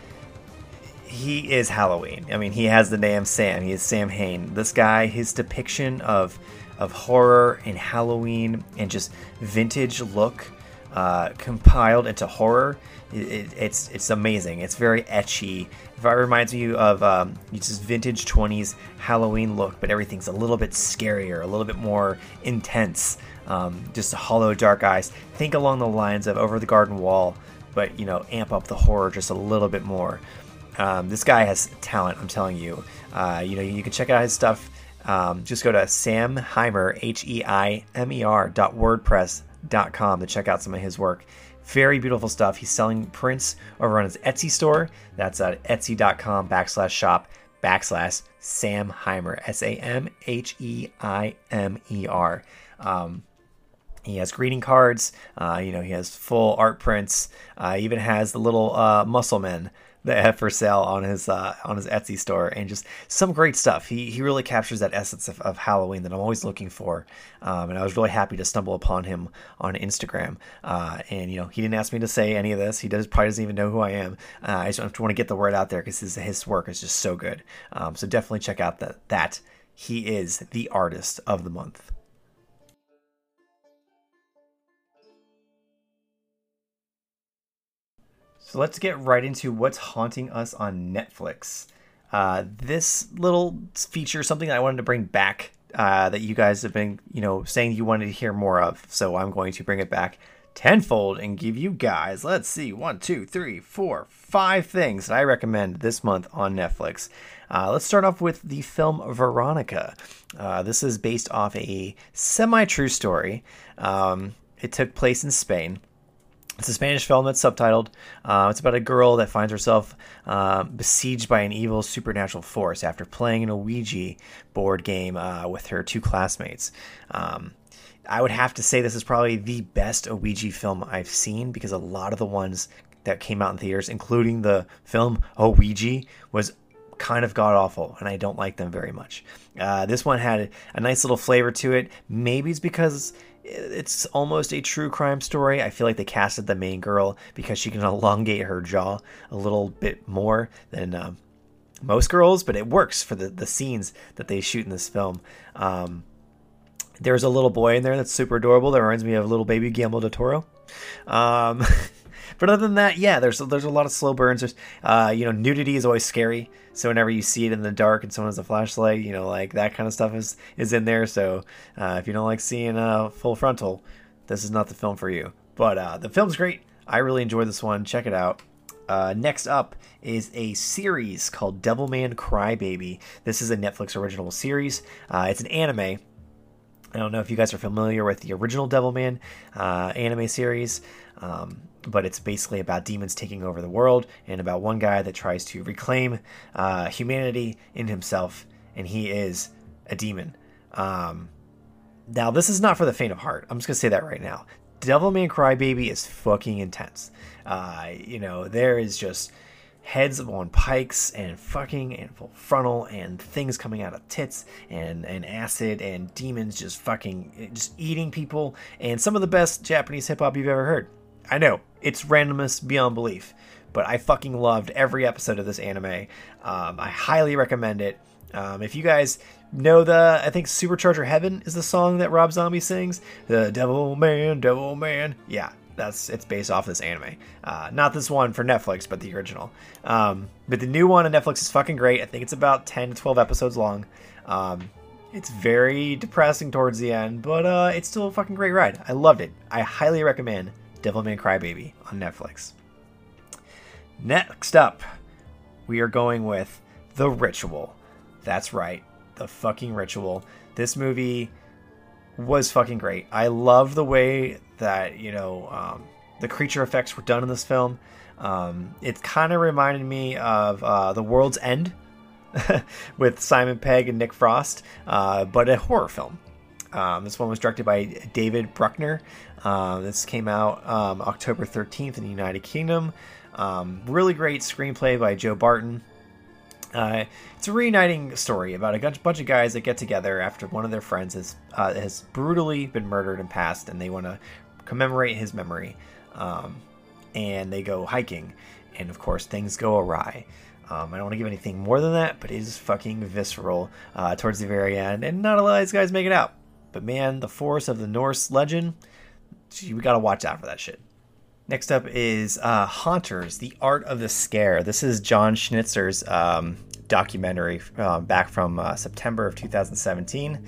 he is Halloween. I mean, he has the name Sam. He is Sam Hain. This guy, his depiction of horror and Halloween and just vintage look compiled into horror, it's amazing. It's very etchy. It reminds you of just vintage 20s Halloween look, but everything's a little bit scarier, a little bit more intense. Just hollow, dark eyes. Think along the lines of Over the Garden Wall, but, you know, amp up the horror just a little bit more. This guy has talent, I'm telling you. You know, you can check out his stuff. Just go to Sam Heimer, HEIMER.wordpress.com to check out some of his work. Very beautiful stuff. He's selling prints over on his Etsy store. That's at etsy.com/shop/Sam Heimer, SAMHEIMER. He has greeting cards, you know, he has full art prints, he even has the little muscle men that have for sale on his Etsy store, and just some great stuff. He really captures that essence of Halloween that I'm always looking for, and I was really happy to stumble upon him on Instagram. And you know, he didn't ask me to say any of this. He probably doesn't even know who I am. I just want to get the word out there because his work is just so good. So definitely check out that he is the artist of the month. So let's get right into what's haunting us on Netflix. This little feature, something that I wanted to bring back that you guys have been, saying you wanted to hear more of. So I'm going to bring it back tenfold and give you guys, 5 things that I recommend this month on Netflix. Let's start off with the film Veronica. This is based off a semi-true story. It took place in Spain. It's a Spanish film that's subtitled. It's about a girl that finds herself besieged by an evil supernatural force after playing an Ouija board game with her 2 classmates. I would have to say this is probably the best Ouija film I've seen, because a lot of the ones that came out in theaters, including the film Ouija, was kind of god-awful, and I don't like them very much. This one had a nice little flavor to it. Maybe it's because it's almost a true crime story. I feel like they casted the main girl because she can elongate her jaw a little bit more than most girls, but it works for the scenes that they shoot in this film. There's a little boy in there that's super adorable. That reminds me of little baby Guillermo del Toro. But other than that, yeah, there's a lot of slow burns. There's, nudity is always scary. So whenever you see it in the dark and someone has a flashlight, that kind of stuff is in there. So if you don't like seeing full frontal, this is not the film for you. But the film's great. I really enjoyed this one. Check it out. Next up is a series called Devilman Crybaby. This is a Netflix original series. It's an anime. I don't know if you guys are familiar with the original Devilman anime series, but it's basically about demons taking over the world and about one guy that tries to reclaim humanity in himself, and he is a demon. Now, this is not for the faint of heart. I'm just going to say that right now. Devilman Crybaby is fucking intense. There is just heads on pikes and fucking and full frontal and things coming out of tits and acid and demons just eating people, and some of the best Japanese hip-hop you've ever heard. I know it's randomness beyond belief, but I fucking loved every episode of this anime. I highly recommend it. If you guys know I think Supercharger Heaven is the song that Rob Zombie sings, the Devil Man. Yeah, it's based off this anime. Not this one for Netflix, but the original. But the new one on Netflix is fucking great. I think it's about 10 to 12 episodes long. It's very depressing towards the end, but it's still a fucking great ride. I loved it. I highly recommend Devilman Crybaby on Netflix. Next up, we are going with The Ritual. That's right, The fucking Ritual. This movie was fucking great. I love the way that the creature effects were done in this film. It kind of reminded me of The World's End with Simon Pegg and Nick Frost, but a horror film. This one was directed by David Bruckner. This came out October 13th in the United Kingdom. Really great screenplay by Joe Barton. It's a reuniting story about a bunch of guys that get together after one of their friends has brutally been murdered and passed, and they want to commemorate his memory. And they go hiking, and of course things go awry. I don't want to give anything more than that, but it is fucking visceral towards the very end, and not a lot of these guys make it out. But man, the force of the Norse legend, we got to watch out for that shit. Next up is Haunters, The Art of the Scare. This is John Schnitzer's documentary back from September of 2017.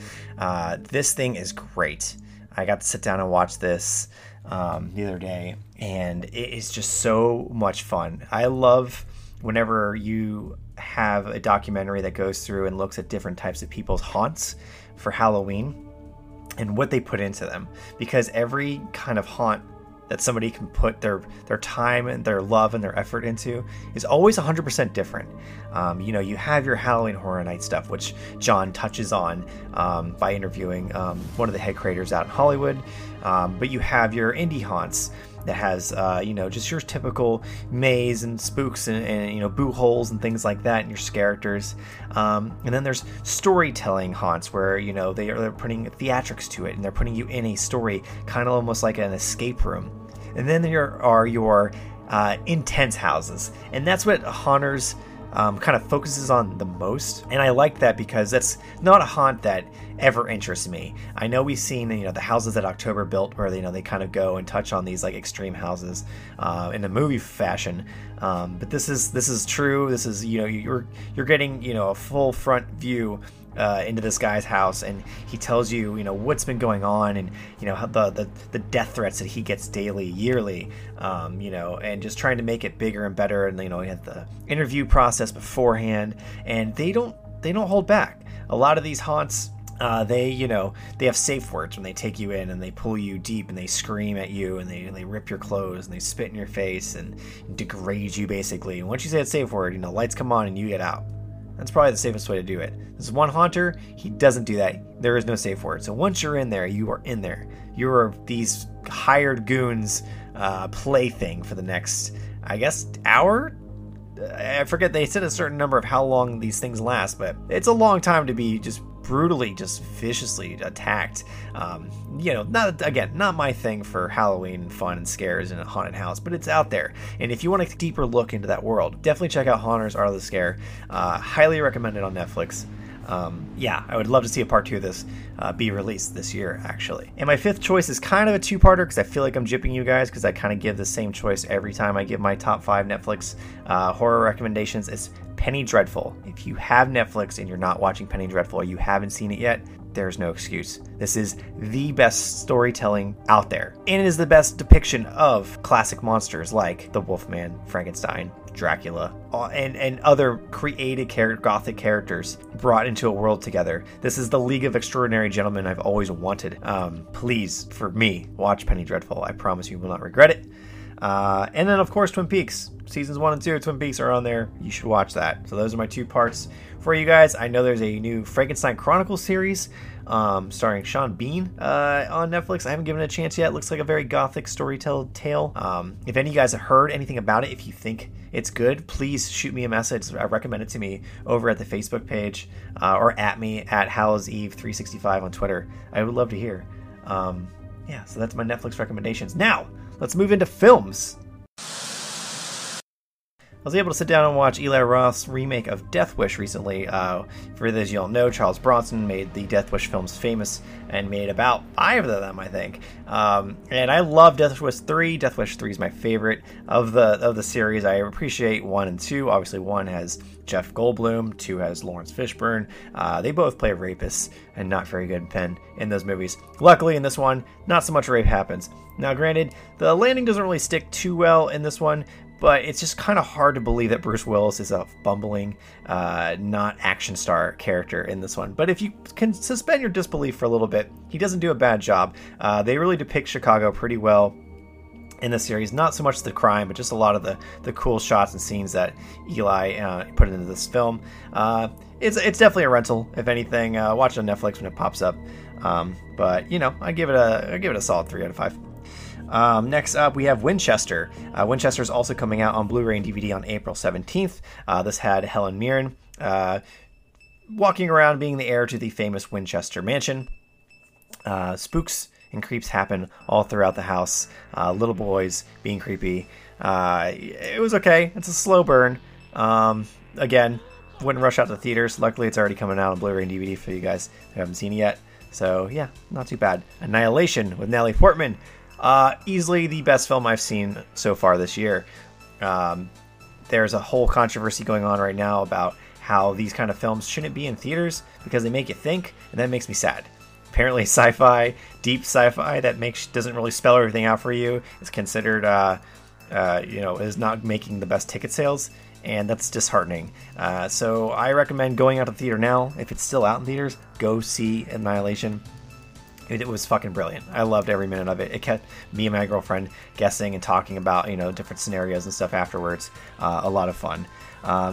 This thing is great. I got to sit down and watch this the other day, and it is just so much fun. I love whenever you have a documentary that goes through and looks at different types of people's haunts for Halloween and what they put into them, because every kind of haunt that somebody can put their time and their love and their effort into is always 100% different. You have your Halloween Horror Night stuff, which John touches on by interviewing one of the head creators out in Hollywood. But you have your indie haunts that has, just your typical maze and spooks and boo holes and things like that, and your characters. And then there's storytelling haunts where, they're putting theatrics to it, and they're putting you in a story, kind of almost like an escape room. And then there are your intense houses. And that's what Haunters kind of focuses on the most. And I like that because that's not a haunt that ever interests me. I know we've seen, the houses that October built where, they kind of go and touch on these like extreme houses in a movie fashion. But this is true. This is, you're getting, a full front view into this guy's house, and he tells you, what's been going on, and the death threats that he gets daily, yearly, and just trying to make it bigger and better. And he had the interview process beforehand, and they don't hold back. A lot of these haunts, they have safe words when they take you in, and they pull you deep, and they scream at you, and they rip your clothes, and they spit in your face, and degrade you basically. And once you say that safe word, lights come on and you get out. That's probably the safest way to do it. This one haunter, he doesn't do that. There is no safe word. So once you're in there, you are in there. You are these hired goons' plaything for the next, I guess, hour? I forget. They said a certain number of how long these things last, but it's a long time to be just brutally, just viciously attacked. Not my thing for Halloween fun and scares in a haunted house, but it's out there. And if you want a deeper look into that world, definitely check out Haunters Are the Scare. Highly recommend it on Netflix. I would love to see a part 2 of this be released this year, actually. And my fifth choice is kind of a two-parter because I feel like I'm gypping you guys, because I kind of give the same choice every time I give my top 5 Netflix horror recommendations. It's Penny Dreadful. If you have Netflix and you're not watching Penny Dreadful or you haven't seen it yet, there's no excuse. This is the best storytelling out there, and it is the best depiction of classic monsters like the Wolfman, Frankenstein, Dracula, and other created gothic characters brought into a world together. This is the League of Extraordinary Gentlemen I've always wanted. Please, for me, watch Penny Dreadful. I promise you will not regret it. And then, of course, Twin Peaks. Seasons 1 and 2 of Twin Peaks are on there. You should watch that. So those are my two parts for you guys. I know there's a new Frankenstein Chronicles series starring Sean Bean on Netflix. I haven't given it a chance yet. Looks like a very gothic storytelling tale. If any of you guys have heard anything about it, if you think it's good, please shoot me a message. I recommend it to me over at the Facebook page or at me at HowlsEve365 on Twitter. I would love to hear. So that's my Netflix recommendations. Now, let's move into films. I was able to sit down and watch Eli Roth's remake of Death Wish recently. For those you don't know, Charles Bronson made the Death Wish films famous and made about 5 of them, I think. And I love Death Wish 3. Death Wish 3 is my favorite of the series. I appreciate 1 and 2. Obviously, 1 has Jeff Goldblum, 2 has Lawrence Fishburne. They both play rapists and not very good pen in those movies. Luckily, in this one, not so much rape happens. Now, granted, the landing doesn't really stick too well in this one, but it's just kind of hard to believe that Bruce Willis is a bumbling, not action star character in this one. But if you can suspend your disbelief for a little bit, he doesn't do a bad job. They really depict Chicago pretty well in the series. Not so much the crime, but just a lot of the cool shots and scenes that Eli put into this film. It's definitely a rental, if anything. Watch it on Netflix when it pops up. I give it a solid 3 out of 5. Next up, we have Winchester. Winchester is also coming out on Blu-ray and DVD on April 17th. This had Helen Mirren walking around being the heir to the famous Winchester mansion. Spooks and creeps happen all throughout the house. Little boys being creepy. It was okay. It's a slow burn. Again, wouldn't rush out to the theaters. Luckily, it's already coming out on Blu-ray and DVD for you guys who haven't seen it yet. So, yeah, not too bad. Annihilation with Natalie Portman. Easily the best film I've seen so far this year. There's a whole controversy going on right now about how these kind of films shouldn't be in theaters because they make you think, and that makes me sad. Apparently sci-fi, deep sci-fi that doesn't really spell everything out for you is considered, is not making the best ticket sales, and that's disheartening. So I recommend going out to the theater now. If it's still out in theaters, go see Annihilation. It was fucking brilliant. I loved every minute of it. It kept me and my girlfriend guessing and talking about, different scenarios and stuff afterwards. A lot of fun.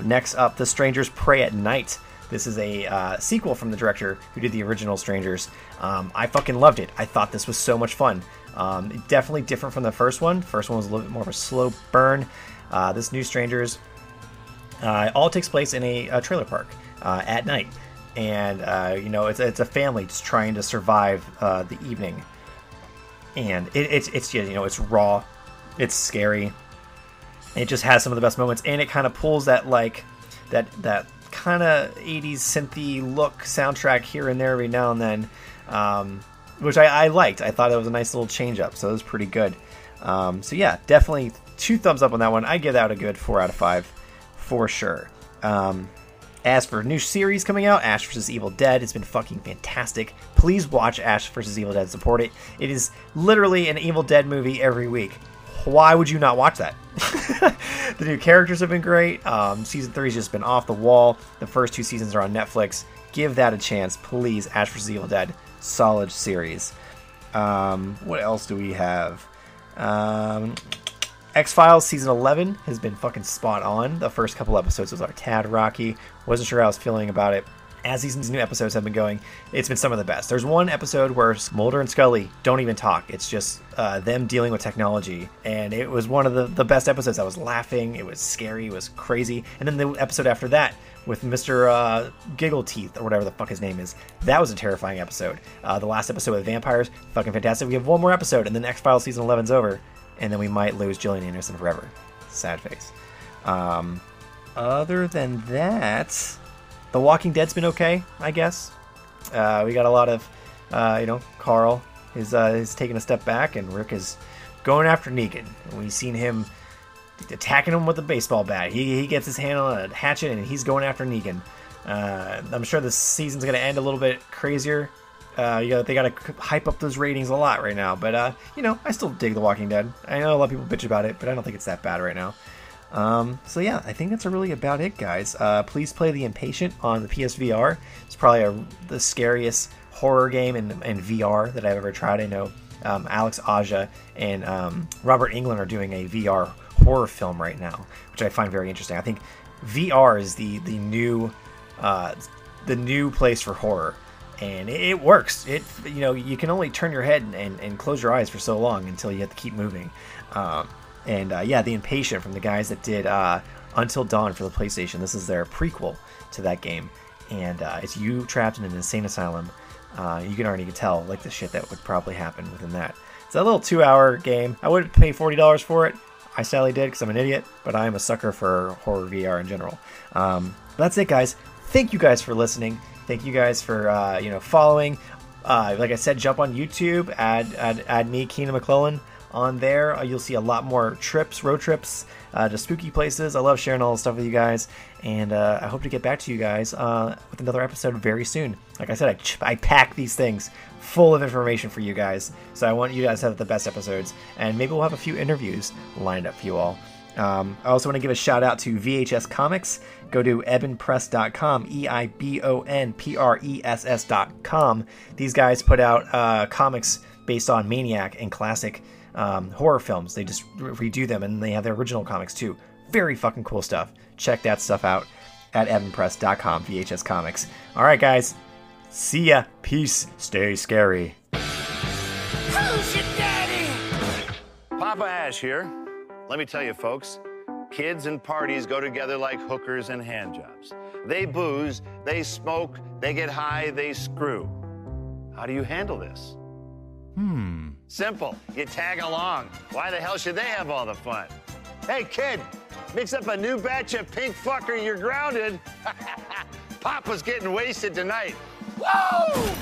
Next up, The Strangers Pray at Night. This is a sequel from the director who did the original Strangers. I fucking loved it. I thought this was so much fun. Definitely different from the first one. First one was a little bit more of a slow burn. This new Strangers all takes place in a trailer park at night. And, it's a family just trying to survive the evening. And it's raw. It's scary. It just has some of the best moments. And it kind of pulls that, like, that kind of 80s synthy look soundtrack here and there every now and then, which I liked. I thought it was a nice little change up, so it was pretty good. So yeah, definitely 2 thumbs up on that one. I give that a good 4 out of 5 for sure. As for new series coming out, Ash vs Evil Dead has been fucking fantastic. Please watch Ash vs Evil Dead, support it. It is literally an Evil Dead movie every week. Why would you not watch that? The new characters have been great. Season 3's just been off the wall. The first 2 seasons are on Netflix. Give that a chance, please. Ash vs Evil Dead, solid series. What else do we have? X-Files season 11 has been fucking spot on. The first couple episodes was our tad rocky. Wasn't sure how I was feeling about it. As these new episodes have been going, it's been some of the best. There's one episode where Mulder and Scully don't even talk. It's just them dealing with technology. And it was one of the best episodes. I was laughing. It was scary. It was crazy. And then the episode after that with Mr. Giggle Teeth or whatever the fuck his name is. That was a terrifying episode. The last episode with vampires, fucking fantastic. We have one more episode and then X-Files season 11's over. And then we might lose Gillian Anderson forever. Sad face. Other than that, The Walking Dead's been okay, I guess. We got a lot of, Carl is taking a step back, and Rick is going after Negan. And we've seen him attacking him with a baseball bat. He gets his hand on a hatchet, and he's going after Negan. I'm sure this season's going to end a little bit crazier. They got to hype up those ratings a lot right now. But, I still dig The Walking Dead. I know a lot of people bitch about it, but I don't think it's that bad right now. So, yeah, I think that's really about it, guys. Please play The Impatient on the PSVR. It's probably the scariest horror game in VR that I've ever tried. I know Alex Aja and Robert Englund are doing a VR horror film right now, which I find very interesting. I think VR is the new place for horror. And it works. You can only turn your head and close your eyes for so long until you have to keep moving. The Impatient from the guys that did Until Dawn for the PlayStation. This is their prequel to that game, and it's you trapped in an insane asylum. You can already tell like the shit that would probably happen within that. It's a little 2-hour game. I wouldn't pay $40 for it. I sadly did because I'm an idiot, but I am a sucker for horror VR in general. That's it, guys. Thank you guys for listening. Thank you guys for following. Like I said, jump on YouTube. Add me, Keenan McClelland, on there. You'll see a lot more road trips to spooky places. I love sharing all the stuff with you guys, and I hope to get back to you guys with another episode very soon. Like I said, I pack these things full of information for you guys, so I want you guys to have the best episodes, and maybe we'll have a few interviews lined up for you all. I also want to give a shout out to VHS Comics. Go to eibonpress.com, eibonpress.com. These guys put out comics based on Maniac and classic horror films. They just redo them, and they have their original comics too. Very fucking cool stuff. Check that stuff out at eibonpress.com, VHS Comics. All right, guys. See ya. Peace. Stay scary. Who's your daddy? Papa Ash here. Let me tell you, folks, kids and parties go together like hookers and handjobs. They booze, they smoke, they get high, they screw. How do you handle this? Simple. You tag along. Why the hell should they have all the fun? Hey, kid, mix up a new batch of pink fucker, you're grounded. Papa's getting wasted tonight. Whoa!